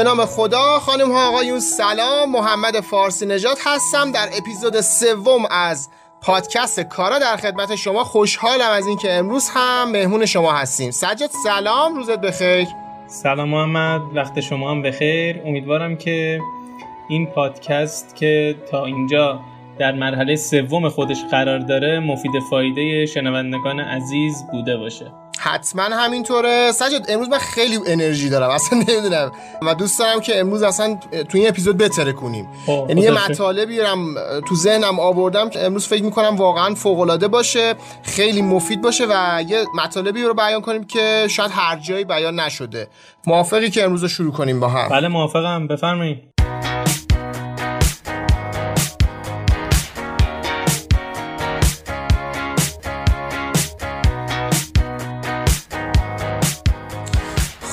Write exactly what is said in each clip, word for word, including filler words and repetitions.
به نام خدا. خانم ها آقایون سلام، محمد فارسی نجات هستم. در اپیزود سوم از پادکست کارا در خدمت شما. خوشحالم از اینکه امروز هم مهمون شما هستیم. سجاد سلام، روزت بخیر. سلام محمد، وقت شما هم بخیر. امیدوارم که این پادکست که تا اینجا در مرحله سوم خودش قرار داره مفید فایده شنوندگان عزیز بوده باشه. حتما همینطوره. سجاد امروز من خیلی انرژی دارم، اصلا نمیدونم و دوست دارم که امروز اصلا تو این اپیزود بتره کنیم. یعنی یه مطالبی رم تو ذهنم آوردم که امروز فکر میکنم واقعا فوق‌العاده باشه، خیلی مفید باشه و یه مطالبی رو بیان کنیم که شاید هر جایی بیان نشده. موافقی که امروز رو شروع کنیم با هم؟ بله موافقم، بفرمایید.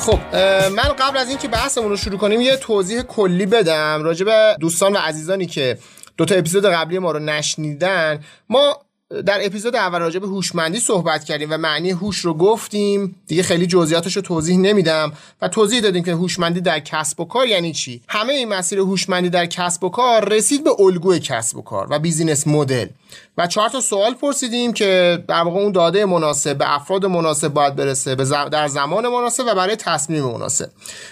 خب من قبل از این که بحثمون رو شروع کنیم یه توضیح کلی بدم راجع به دوستان و عزیزانی که دوتا اپیزود قبلی ما رو نشنیدن. ما در اپیزود اول راجع به هوشمندی صحبت کردیم و معنی هوش رو گفتیم، دیگه خیلی جزئیاتش رو توضیح نمیدم و توضیح دادیم که هوشمندی در کسب و کار یعنی چی. همه این مسیر هوشمندی در کسب و کار رسید به الگوی کسب و کار و بیزینس مدل و چهار تا سوال پرسیدیم که در واقع اون داده مناسب به افراد مناسب باید برسه در زمان مناسب و برای تصمیم مناسب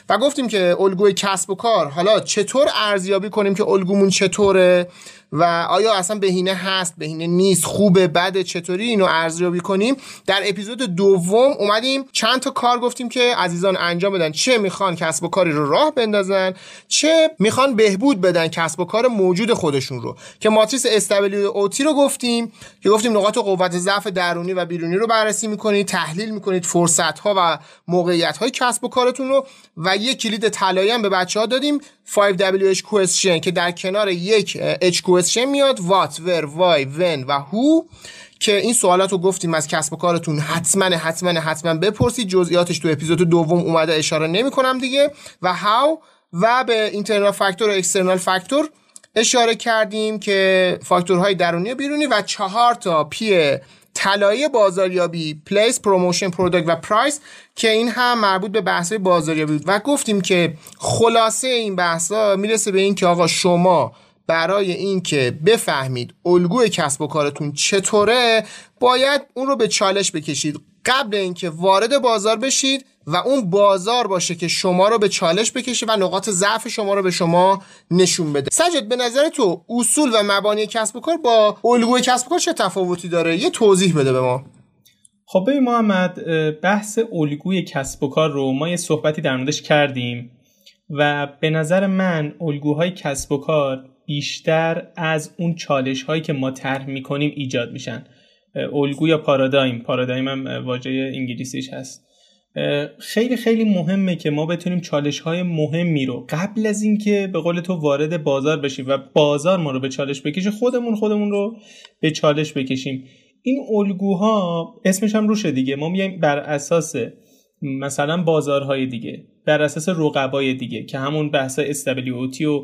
و گفتیم که الگوی کسب و کار حالا چطور ارزیابی کنیم که الگومون چطوره و آیا اصلا بهینه هست، بهینه نیست، خوبه، بده، چطوری اینو ارزیابی کنیم. در اپیزود دوم اومدیم چند تا کار گفتیم که عزیزان انجام بدن، چه میخوان کسب و کاری رو راه بندازن، چه میخوان بهبود بدن کسب و کار موجود خودشون رو، که ماتریس اس دبلیو او تی رو گفتیم که گفتیم نقاط قوت ضعف درونی و بیرونی رو بررسی میکنید، تحلیل میکنید فرصت ها و موقعیت های کسب و کارتون رو و یک کلید طلایی هم به بچه‌ها دادیم فایو دبلیو اچ Question که در کنار یک H Question میاد What, Where, Why, When و Who که این سوالات رو گفتیم از کسب و کارتون حتما حتما حتما بپرسید. جزئیاتش تو اپیزود دوم اومده، اشاره نمی کنم دیگه. و How و به Internal Factor و External Factor اشاره کردیم که فاکتورهای درونی و بیرونی و چهار تا پی طلایی بازاریابی Place, Promotion, Product و Price که این هم مربوط به بحث‌های بازاریابی بود و گفتیم که خلاصه این بحث‌ها میرسه به این که آقا شما برای این که بفهمید الگوی کسب و کارتون چطوره باید اون رو به چالش بکشید قبل اینکه وارد بازار بشید و اون بازار باشه که شما رو به چالش بکشه و نقاط ضعف شما رو به شما نشون بده. سجاد به نظر تو اصول و مبانی کسب و کار با الگوی کسب و کار چه تفاوتی داره؟ یه توضیح بده به ما. خب ببین محمد، بحث الگوی کسب و کار رو ما یه صحبتی در موردش کردیم و به نظر من الگوهای کسب و کار بیشتر از اون چالش‌هایی که ما طرح می‌کنیم ایجاد میشن. الگو یا پارادایم، پارادایم هم واژه انگلیسیش هست. خیلی خیلی مهمه که ما بتونیم چالش‌های مهمی رو قبل از اینکه به قول تو وارد بازار بشیم و بازار ما رو به چالش بکشه، خودمون خودمون رو به چالش بکشیم. این الگوها اسمش هم روشه دیگه، ما میایم بر اساس مثلا بازارهای دیگه، بر اساس رقبای دیگه که همون بحث اس دبلیو او تی و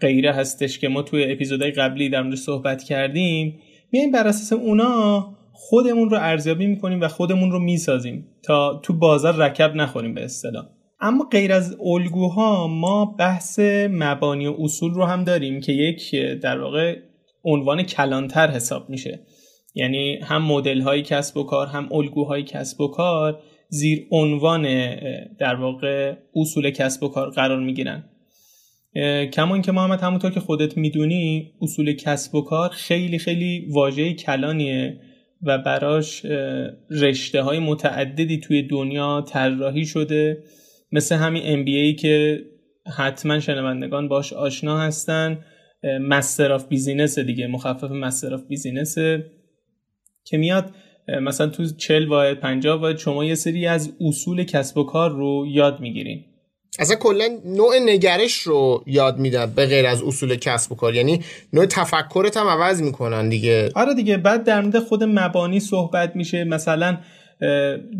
غیره هستش که ما توی اپیزودهای قبلی در موردش صحبت کردیم، میایم بر اساس اونا خودمون رو ارزیابی میکنیم و خودمون رو میسازیم تا تو بازار رکب نخوریم به اصطلاح. اما غیر از الگوها ما بحث مبانی و اصول رو هم داریم که یک در واقع عنوان کلانتر حساب میشه، یعنی هم مدل های کسب و کار هم الگوهای کسب و کار زیر عنوان در واقع اصول کسب و کار قرار میگیرن. کما اینکه محمد همونطور که خودت میدونی اصول کسب و کار خیلی خیلی واژه کلانیه و براش رشته های متعددی توی دنیا طراحی شده، مثل همین ام بی ای که حتما شنوندگان باش آشنا هستن، مستر آف بیزینس دیگه، مخفف مستر آف بیزینس که میاد مثلا تو چهل واحد پنجاه واحد شما یه سری از اصول کسب و کار رو یاد میگیرین، اصلا کلا نوع نگرش رو یاد میدن به غیر از اصول کسب و کار، یعنی نوع تفکرت هم عوض میکنن دیگه. آره دیگه، بعد در مورد خود مبانی صحبت میشه، مثلا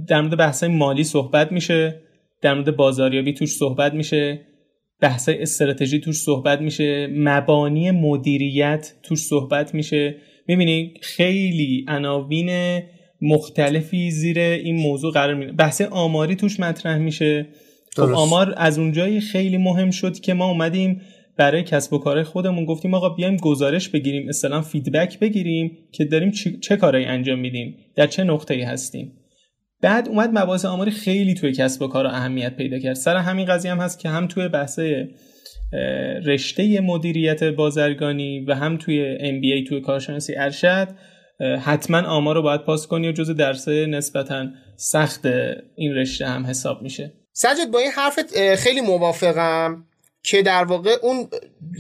در مورد بحثای مالی صحبت میشه، در مورد بازاریابی توش صحبت میشه، بحثای استراتژی توش صحبت میشه، مبانی مدیریت توش صحبت میشه. میبینی خیلی عناوین مختلفی زیر این موضوع قرار میگیره، بحث آماری توش مطرح میشه. خب آمار از اونجایی خیلی مهم شد که ما اومدیم برای کسب و کار خودمون گفتیم آقا بیایم گزارش بگیریم، اصطلاحاً فیدبک بگیریم که داریم چه, چه کارایی انجام میدیم، در چه نقطه‌ای هستیم. بعد اومد مباحث آماری خیلی توی کسب و کار اهمیت پیدا کرد. سر همین قضیه هم هست که هم توی بحث رشته مدیریت بازرگانی و هم توی ام بی ای توی کارشناسی ارشد حتما آمار رو باید پاس کنی و جزء درس‌های نسبتاً سخت این رشته هم حساب میشه. سجاد، با این حرفت خیلی موافقم که در واقع اون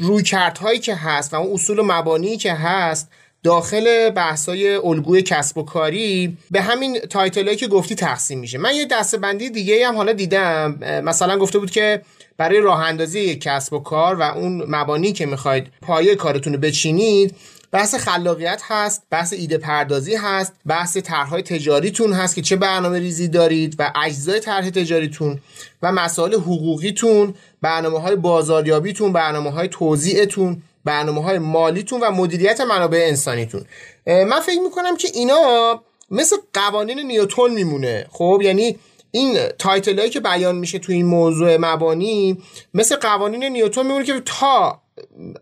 رویکردهایی که هست و اون اصول و مبانی که هست داخل بحث‌های الگوی کسب و کاری به همین تایتلایی که گفتی تقسیم میشه. من یه دسته‌بندی دیگه هم حالا دیدم، مثلا گفته بود که برای راه اندازی کسب و کار و اون مبانی که میخواید پایه کارتون رو بچینید، بحث خلاقیت هست، بحث ایده پردازی هست، بحث طرح‌های تجاریتون هست که چه برنامه ریزی دارید و اجزای طرح تجاریتون و مسائل حقوقیتون، برنامه‌های بازاریابیتون، برنامه‌های توزیعتون، برنامه‌های مالیتون و مدیریت منابع انسانیتون. من فکر می‌کنم که اینا مثل قوانین نیوتن میمونه. خب یعنی این تایتلایی که بیان میشه توی این موضوع مبانی مثل قوانین نیوتن میمونه که تا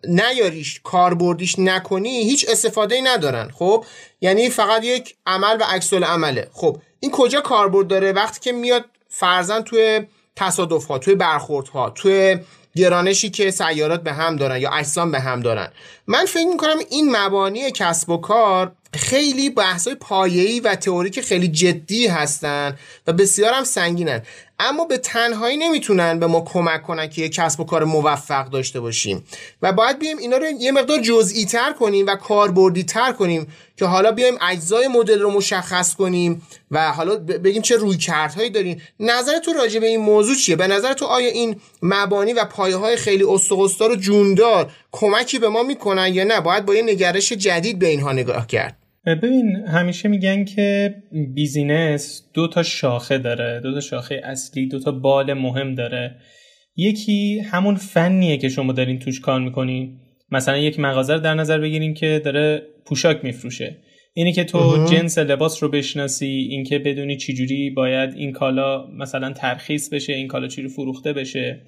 نیاریش کاربردیش نکنی هیچ استفاده ای ندارن. خب یعنی فقط یک عمل و عکس العمله. خب این کجا کاربرد داره؟ وقتی که میاد فرضاً توی تصادف ها، توی برخورد ها، توی گرانشی که سیارات به هم دارن یا اجسام به هم دارن. من فکر میکنم این مبانی کسب و کار خیلی بحث‌های پایه‌ای و تئوریک خیلی جدی هستن و بسیار هم سنگینن، اما به تنهایی نمیتونن به ما کمک کنن که یک کسب و کار موفق داشته باشیم و باید بیایم اینا رو یه مقدار جزئی تر کنیم و کاربردی تر کنیم که حالا بیایم اجزای مدل رو مشخص کنیم و حالا بگیم چه رویکردهایی داریم. نظر تو راجع به این موضوع چیه؟ به نظر تو آیا این مبانی و پایه‌های خیلی استقوستار و جوندار کمکی به ما میکنن یا نه باید با یه نگرش جدید به اینها نگاه کرد؟ ببین، همیشه میگن که بیزینس دو تا شاخه داره، دو تا شاخه اصلی، دو تا بال مهم داره. یکی همون فنیه که شما دارین توش کار میکنین. مثلا یک مغازه رو در نظر بگیرین که داره پوشاک میفروشه، اینی که تو جنس لباس رو بشناسی، این که بدونی چجوری باید این کالا مثلا ترخیص بشه، این کالا چی رو فروخته بشه.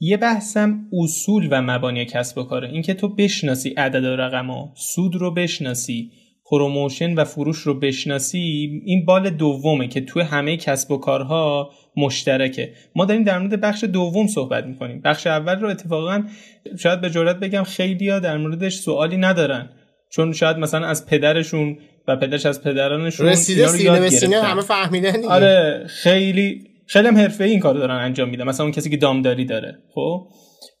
یه بحثم اصول و مبانی کسب و کاره، این که تو بشناسی عدد و رقم‌ها، سود رو بشناسی، پروموشن و فروش رو بشناسی. این بال دومه که توی همه کسب و کارها مشترکه. ما داریم در مورد بخش دوم صحبت میکنیم. بخش اول رو اتفاقا شاید به جرات بگم خیلیا در موردش سوالی ندارن، چون شاید مثلا از پدرشون و پدرش از پدرانشون رسیده، سینه به سینه همه فهمیدن. آره، خیلی خیلی هم حرفه‌ای این کارو دارن انجام میدن. مثلا اون کسی که دامداری داره، خب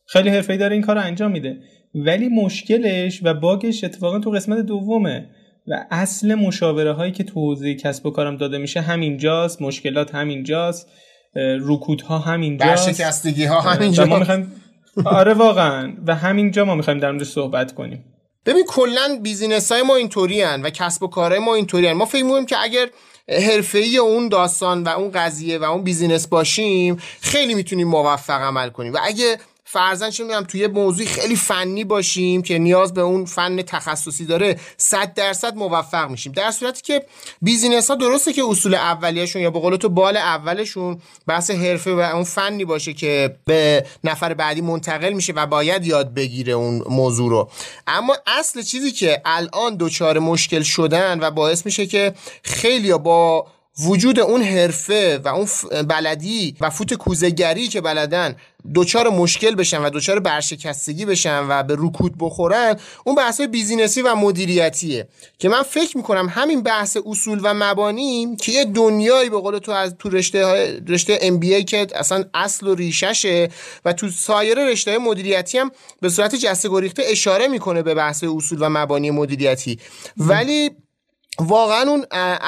خیلی حرفه‌ای داره این کارو انجام میده، ولی مشکلش و باگش اتفاقا تو قسمت دومه و اصل مشاوره هایی که تو حوزه کسب و کارم داده میشه همینجاست، مشکلات همینجاست، رکود ها همینجاست، ورشکستگی ها همینجاست. ما میخوایم آره واقعا و همینجا ما میخوایم در موردش صحبت کنیم. ببین کلا بیزینس های ما اینطوری ان و کسب و کارهای ما اینطوری ان. ما فکر می‌کنیم که اگر حرفه‌ای اون داستان و اون قضیه و اون بیزینس باشیم خیلی میتونیم موفق عمل کنیم و اگه فرضاً چه می‌دونم توی موضوعی خیلی فنی باشیم که نیاز به اون فن تخصصی داره صد درصد موفق میشیم. در صورتی که بیزینس‌ها درسته که اصول اولیه‌شون یا به قول تو بال اولشون بحث حرفه و اون فنی باشه که به نفر بعدی منتقل میشه و باید یاد بگیره اون موضوع رو، اما اصل چیزی که الان دوچار مشکل شدن و باعث میشه که خیلیا با وجود اون حرفه و اون بلدی و فوت کوزه‌گری که بلدن دوچار مشکل بشن و دوچار برشکستگی بشن و به رکود بخورن، اون بحث‌های بیزینسی و مدیریتیه که من فکر میکنم همین بحث اصول و مبانی که یه دنیایی به قول تو از تو رشته های رشته ام بی ای که اصلا اصل و ریششه و تو سایر رشته‌های مدیریتی هم به صورت جسته گریخته اشاره میکنه به بحث اصول و مبانی مدیریتی، ولی واقعا اون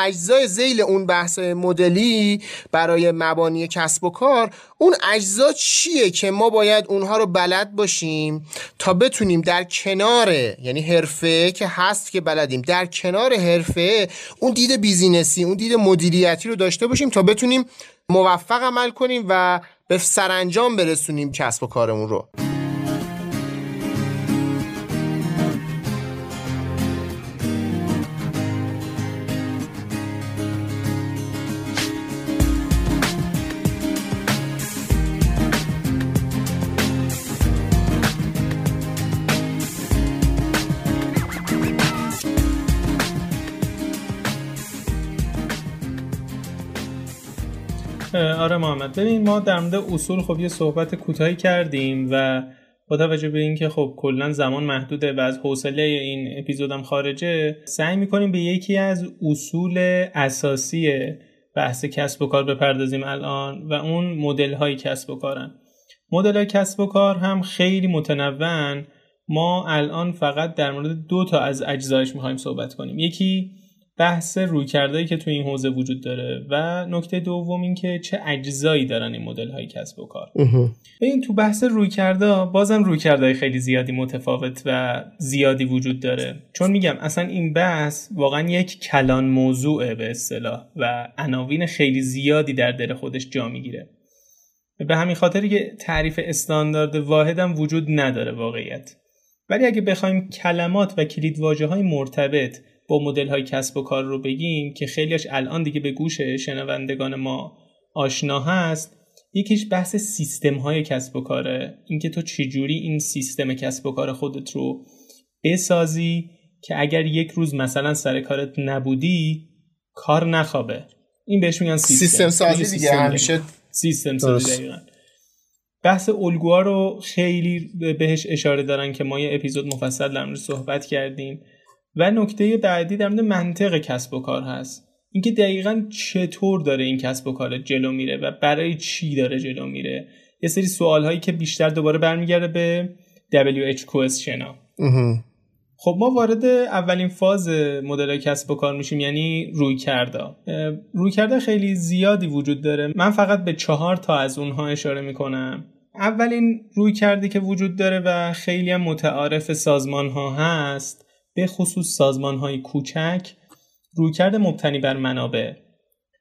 اجزای ذیل اون بحث مدلی برای مبانی کسب و کار، اون اجزا چیه که ما باید اونها رو بلد باشیم تا بتونیم در کنار یعنی حرفه که هست که بلدیم، در کنار حرفه اون دید بیزینسی، اون دید مدیریتی رو داشته باشیم تا بتونیم موفق عمل کنیم و به سرانجام برسونیم کسب و کارمون رو. آره محمد، ببین ما در مورد اصول خب یه صحبت کوتاهی کردیم و با توجه به اینکه خب کلا زمان محدوده و از حوصله این اپیزودم خارجه، سعی می‌کنیم به یکی از اصول اساسی بحث کسب و کار بپردازیم الان و اون مدل‌های کسب و کارن. مدل‌های کسب و کار هم خیلی متنوعن. ما الان فقط در مورد دو تا از اجزایش می‌خوایم صحبت کنیم. یکی بحث رویکردهایی که تو این حوزه وجود داره و نکته دوم این که چه اجزایی دارن این مدل‌های کسب و کار. این تو بحث رویکرده بازم رویکردهای خیلی زیادی متفاوت و زیادی وجود داره، چون میگم اصلا این بحث واقعا یک کلان موضوعه به اصطلاح و عناوین خیلی زیادی در دل خودش جا میگیره. به همین خاطر که تعریف استاندارد واحد هم وجود نداره واقعیت. ولی اگه بخوایم کلمات و کلیدواژه‌های مرتبط با مدل‌های کسب و کار رو بگیم که خیلیش الان دیگه به گوش شنوندگان ما آشنا هست، یکیش بحث سیستم‌های کسب و کاره، اینکه تو چجوری این سیستم کسب و کار خودت رو بسازی که اگر یک روز مثلا سر کارت نبودی کار نخوابه. این بهش میگن سیستم, سیستم سازی دیگه، سیستم همیشه سیستم سازی. دقیقاً بحث الگوها رو خیلی بهش اشاره دارن که ما یه اپیزود مفصل در موردش صحبت کردیم. و نکته بعدی در مورد منطق کسب و کار هست، اینکه دقیقاً چطور داره این کسب و کار جلو میره و برای چی داره جلو میره. یه سری سوال هایی که بیشتر دوباره برمیگرده به دبلیو اچ Question ها. خب ما وارد اولین فاز مدل کسب و کار میشیم، یعنی روی کرده. روی کرده خیلی زیادی وجود داره، من فقط به چهار تا از اونها اشاره میکنم. اولین روی کردی که وجود داره و خیلی هم متعارف سازمان ها هست، به خصوص سازمان‌های کوچک، رویکرد مبتنی بر منابع.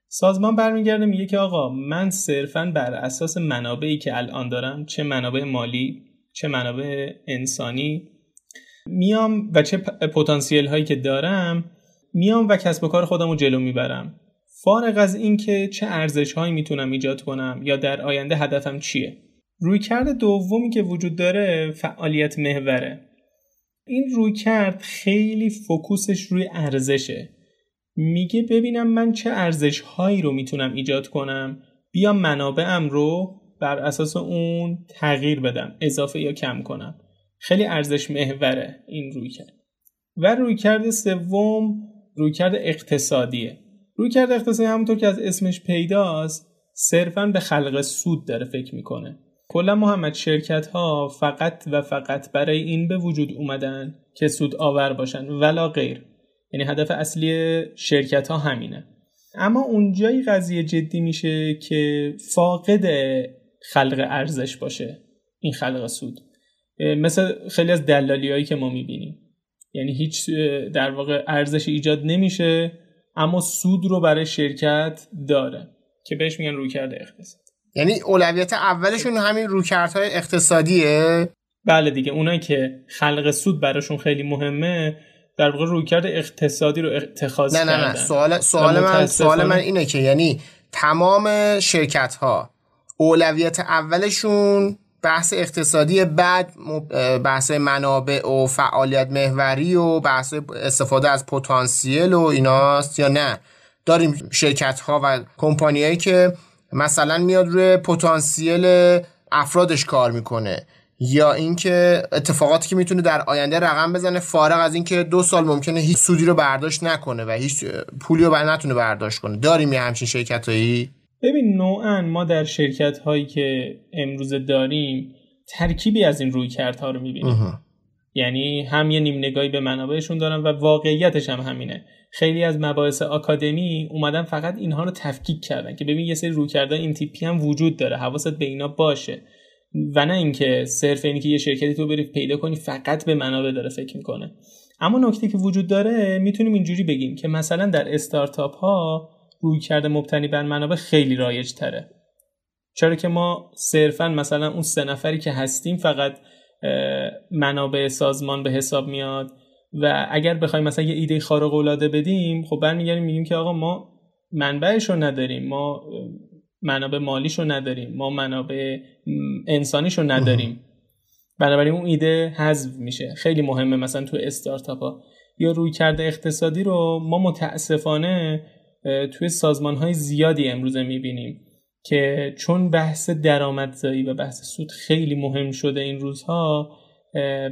سازمان برمیگرده میگه که آقا من صرفاً بر اساس منابعی که الان دارم، چه منابع مالی، چه منابع انسانی، میام و چه پتانسیل هایی که دارم، میام و کسب و کار خودم رو جلو میبرم، فارغ از این که چه ارزش هایی میتونم ایجاد کنم یا در آینده هدفم چیه. رویکرد دومی که وجود داره فعالیت محوره. این رویکرد خیلی فوکوسش روی ارزشه، میگه ببینم من چه ارزش هایی رو میتونم ایجاد کنم، بیا منابعم رو بر اساس اون تغییر بدم، اضافه یا کم کنم. خیلی ارزش محوره این رویکرد. و رویکرد سوم رویکرد اقتصادیه. رویکرد اقتصادی همونطور که از اسمش پیداست صرفاً به خلق سود داره فکر میکنه. کلا محمد شرکت ها فقط و فقط برای این به وجود اومدن که سود آور باشن ولا غیر، یعنی هدف اصلی شرکت ها همینه. اما اونجایی قضیه جدی میشه که فاقد خلق ارزش باشه این خلق سود، مثل خیلی از دلالیایی که ما میبینیم، یعنی هیچ در واقع ارزش ایجاد نمیشه اما سود رو برای شرکت داره که بهش میگن رویکرد اقتصادی. یعنی اولویت اولشون همین رویکردهای اقتصادیه؟ بله دیگه، اونایی که خلق سود براشون خیلی مهمه در واقع رویکرد اقتصادی رو اتخاذ کردن. نه نه نه، سوال سوال من سوال من اینه که یعنی تمام شرکت‌ها اولویت اولشون بحث اقتصادی، بعد بحث منابع و فعالیت محوری و بحث استفاده از پتانسیل و ایناست، یا نه داریم شرکت‌ها و کمپانیایی که مثلا میاد روی پتانسیل افرادش کار میکنه، یا اینکه اتفاقاتی که میتونه در آینده رقم بزنه، فارغ از اینکه دو سال ممکنه هیچ سودی رو برداشت نکنه و هیچ پولی رو بر نتونه برداشت کنه. داریم یه همچین شرکتایی؟ ببین نوعاً ما در شرکت هایی که امروز داریم ترکیبی از این رویکردها رو میبینیم. اه. یعنی هم یه نیم نگاهی به منابعشون دارن و واقعیتش هم همینه. خیلی از مباحث آکادمی اومدن فقط اینها رو تفکیک کردن که ببین یه سری رویکردهای این تیپی هم وجود داره، حواست به اینا باشه، و نه اینکه صرف اینکه یه شرکتی تو بری پیدا کنی فقط به منابع داره فکر میکنه. اما نکته که وجود داره میتونیم اینجوری بگیم که مثلا در استارتاپ ها رویکرد مبتنی بر منابع خیلی رایج تره، چرا که ما صرفا مثلا اون سه نفری که هستیم فقط منابع سازمان به حساب میاد و اگر بخوایم مثلا یه ایده خارق العاده بدیم خب برمیگردیم میگیم که آقا ما منبعش رو نداریم، ما منابع مالیش رو نداریم، ما منابع انسانیش رو نداریم، بنابراین اون ایده حذف میشه. خیلی مهمه مثلا تو استارتاپ ها. یا رویکرد اقتصادی رو ما متاسفانه توی سازمان های زیادی امروزه میبینیم که چون بحث درآمدزایی و بحث سود خیلی مهم شده این روزها،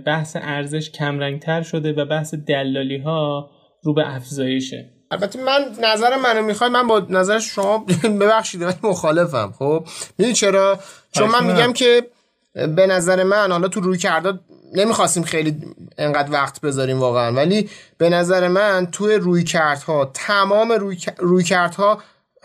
بحث ارزش کمرنگتر شده و بحث دلالی ها رو به افزایشه. البته من نظر منو میخوای، من با نظر شما ببخشید من مخالفم. خب میدونی چرا؟ چون من میگم که به نظر من حالا تو روی کرداد نمیخواستیم خیلی انقدر وقت بذاریم واقعا، ولی به نظر من تو روی کردها تمام روی, روی کردها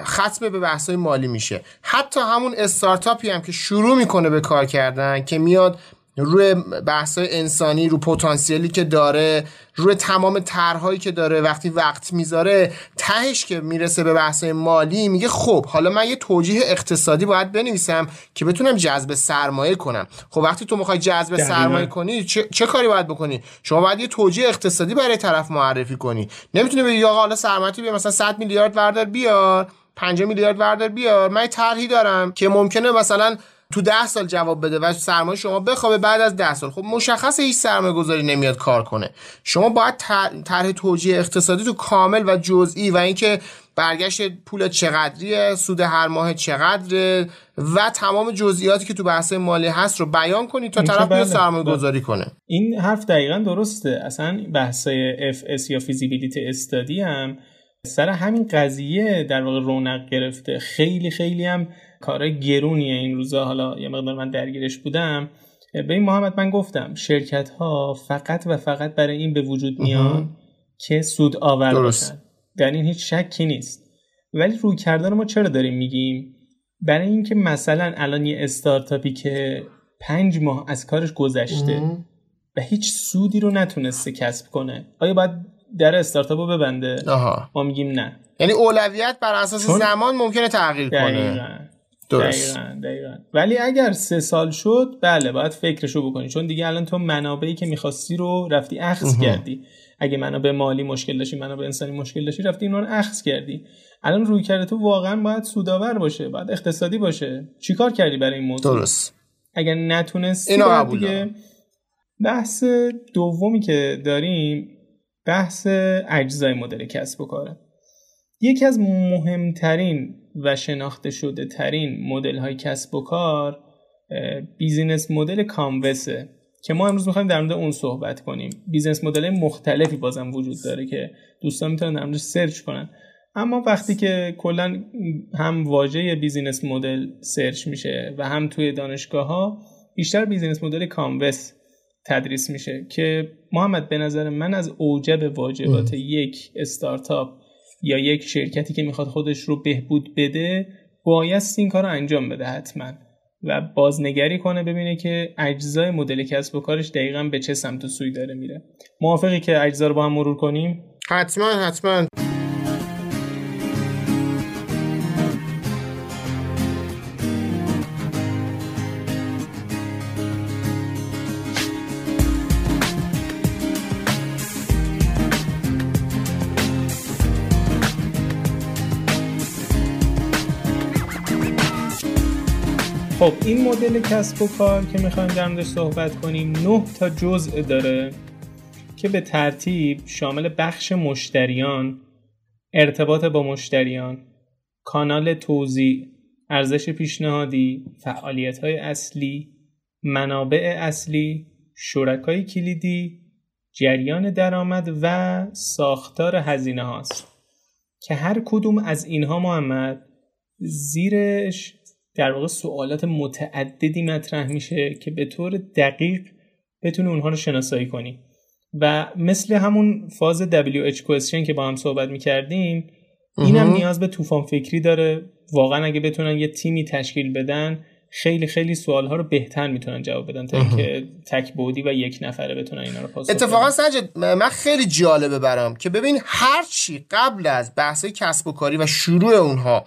ختم به بحث‌های مالی میشه. حتی همون استارتاپی هم که شروع میکنه به کار کردن، که میاد روی بحث‌های انسانی، رو پتانسیلی که داره، روی تمام طرح‌هایی که داره وقتی وقت میذاره، تهش که میرسه به بحث‌های مالی میگه خب حالا من یه توجیه اقتصادی باید بنویسم که بتونم جذب سرمایه کنم. خب وقتی تو میخوای جذب سرمایه کنی چه،, چه کاری باید بکنی؟ شما باید یه توجیه اقتصادی برای طرف معرفی کنی. نمیتونی بگی آقا حالا سرمایه‌ت بیا مثلا صد میلیارد بردار بیار، پنج میلیارد بردار بیار، من طرحی دارم که ممکنه مثلا تو ده سال جواب بده و سرمایه شما بخوابه بعد از ده سال. خب مشخصه هیچ سرمایه‌گذاری نمیاد کار کنه. شما باید طرح توجیه اقتصادی تو کامل و جزئی و اینکه برگشت پول چقدریه، سود هر ماه چقدره و تمام جزئیاتی که تو بحث مالی هست رو بیان کنی تا طرف بله. سرمایه‌گذاری کنه. این حرف دقیقاً درسته. اصلا بحث‌های اف اس یا فیزیبیلیتی استادی هم سر همین قضیه در واقع رونق گرفته. خیلی خیلی هم کار گرونیه این روزا. حالا یه مقدار من درگیرش بودم. به این محمد من گفتم شرکت ها فقط و فقط برای این به وجود میان که سود آور باشن، در این هیچ شکی نیست. ولی روی کردن ما چرا داریم میگیم؟ برای این که مثلا الان یه استارتاپی که پنج ماه از کارش گذشته مم. و هیچ سودی رو نتونسته کسب کنه، آیا باید در استارتاپو ببنده؟ آها. ما میگیم نه. یعنی اولویت بر اساس چون... زمان ممکنه تغییر کنه. درست. دقیقاً دقیقاً. ولی اگر سه سال شد بله باید فکرشو بکنی، چون دیگه الان تو منابعی که می‌خواستی رو رفتی اخذ کردی. اگه منابع مالی مشکل داشتی، منابع انسانی مشکل داشتی، رفتی اینا رو اخذ کردی. الان روی کرده تو واقعاً باید سودآور باشه، باید اقتصادی باشه. چیکار کردی برای این موضوع؟ درست. اگر نتونستی اینو دیگه. بحث دومی که داریم بحث اجزای مدل کسب و کاره. یکی از مهمترین و شناخته شده ترین مدل های کسب و کار بیزینس مدل کانوسه که ما امروز میخوایم در مورد اون صحبت کنیم. بیزینس مدل مختلفی بازم وجود داره که دوستان میتونن در موردش سرچ کنن، اما وقتی که کلا هم واژه بیزینس مدل سرچ میشه و هم توی دانشگاه ها بیشتر بیزینس مدل کانوس تدریس میشه که محمد به نظر من از اوجب واجبات ام. یک استارتاپ یا یک شرکتی که میخواد خودش رو بهبود بده بایست این کار رو انجام بده حتما و بازنگری کنه ببینه که اجزای مدل کسب و کارش دقیقاً به چه سمت و سوی داره میره. موافقی که اجزا رو با هم مرور کنیم؟ حتما حتما. خب این مدل کسب و کار که میخوایم در موردش صحبت کنیم نه تا جزء داره که به ترتیب شامل بخش مشتریان، ارتباط با مشتریان، کانال توزیع، ارزش پیشنهادی، فعالیت‌های اصلی، منابع اصلی، شرکای کلیدی، جریان درآمد و ساختار هزینه هاست که هر کدوم از اینها محمد زیرش در واقع سوالات متعددی مطرح میشه که به طور دقیق بتونی اونها رو شناسایی کنی و مثل همون فاز دبلیو اچ Question که با هم صحبت میکردیم اینم نیاز به طوفان فکری داره. واقعا اگه بتونن یه تیمی تشکیل بدن خیلی خیلی سوالها رو بهتر میتونن جواب بدن تا اینکه تک بعدی و یک نفره بتونن اینا رو پاسخ بدن. اتفاقا سجاد من خیلی جالبه برام که ببین هر چی قبل از بحث کسب و کاری و شروع اونها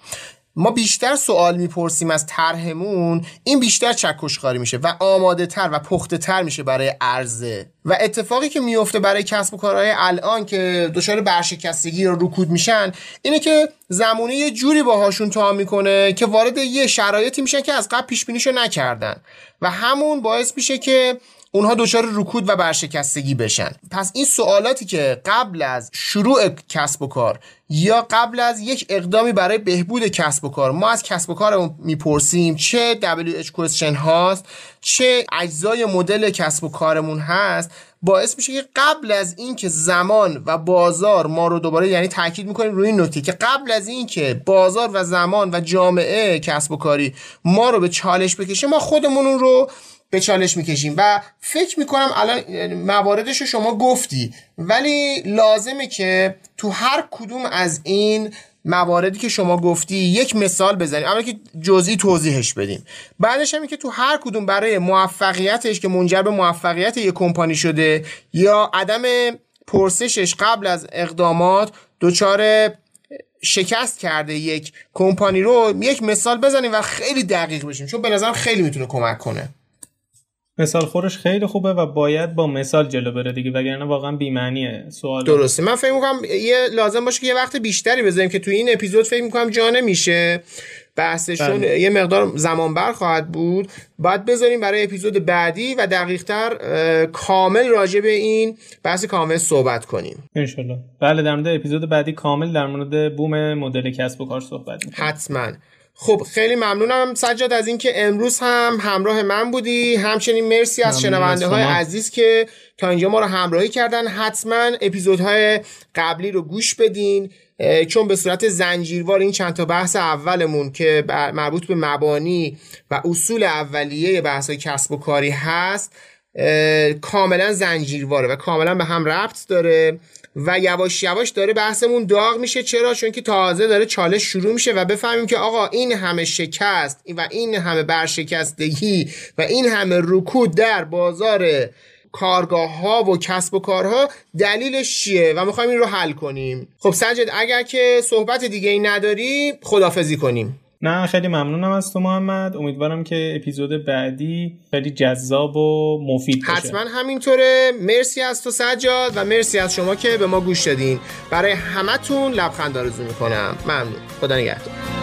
ما بیشتر سوال میپرسیم از طرحمون، این بیشتر چکشخاری میشه و آماده تر و پخته تر میشه برای عرضه. و اتفاقی که میفته برای کسب و کارهای الان که دچار برشکستگی و رکود میشن اینه که زمونه یه جوری باهاشون تعامل میکنه که وارد یه شرایطی میشن که از قبل پیش بینیشو نکردن و همون باعث میشه که اونها دچار رکود و برشکستگی بشن. پس این سوالاتی که قبل از شروع کسب و کار یا قبل از یک اقدامی برای بهبود کسب و کار ما از کسب و کارمون میپرسیم، چه دبلیو اچ question هاست، چه اجزای مدل کسب و کارمون هست، باعث میشه که قبل از این که زمان و بازار ما رو دوباره، یعنی تاکید میکنیم روی این نکته که قبل از این که بازار و زمان و جامعه کسب و کاری ما رو به چالش بکشه، ما خودمون اون رو به چالش میکشیم. و فکر میکنم الان مواردش رو شما گفتی، ولی لازمه که تو هر کدوم از این مواردی که شما گفتی یک مثال بزنیم، اما که جزئی توضیحش بدیم. بعدش هم که تو هر کدوم برای موفقیتش که منجر به موفقیت یک کمپانی شده یا عدم پرسشش قبل از اقدامات دچار شکست کرده یک کمپانی رو یک مثال بزنیم و خیلی دقیق بشیم، چون به نظرم خیلی میتونه کمک کنه. مثال خورش خیلی خوبه و باید با مثال جلو بره دیگه، وگرنه واقعا بی‌معنیه سوال. درسته. من فکر می‌کنم یه لازم باشه که یه وقت بیشتری بذاریم که تو این اپیزود فکر می‌کنم جا نمیشه بحثشون، یه مقدار زمان بر خواهد بود. بعد بذاریم برای اپیزود بعدی و دقیق‌تر کامل راجع به این بحث کامل صحبت کنیم ان شاءالله. بله، در مورد اپیزود بعدی کامل در مورد بوم مدل کسب و کار صحبت می‌کنیم. حتماً. خب خیلی ممنونم سجاد از اینکه امروز هم همراه من بودی. همچنین مرسی از شنونده های عزیز که تا اینجا ما رو همراهی کردن. حتما اپیزودهای قبلی رو گوش بدین، چون به صورت زنجیروار این چند تا بحث اولمون که مربوط به مبانی و اصول اولیه بحث های کسب و کاری هست کاملا زنجیرواره و کاملا به هم ربط داره و یواش یواش داره بحثمون داغ میشه. چرا؟ چون که تازه داره چالش شروع میشه و بفهمیم که آقا این همه شکست و این همه برشکستگی و این همه رکود در بازار کارگاه ها و کسب و کارها دلیلش چیه و میخوایم این رو حل کنیم. خب سجاد، اگر که صحبت دیگه ای نداری خداحافظی کنیم. نه، خیلی ممنونم از تو محمد. امیدوارم که اپیزود بعدی خیلی جذاب و مفید باشه. حتما همینطوره. مرسی از تو سجاد و مرسی از شما که به ما گوش دادین. برای همتون لبخند آرزو میکنم. ممنون. خدا نگهدار.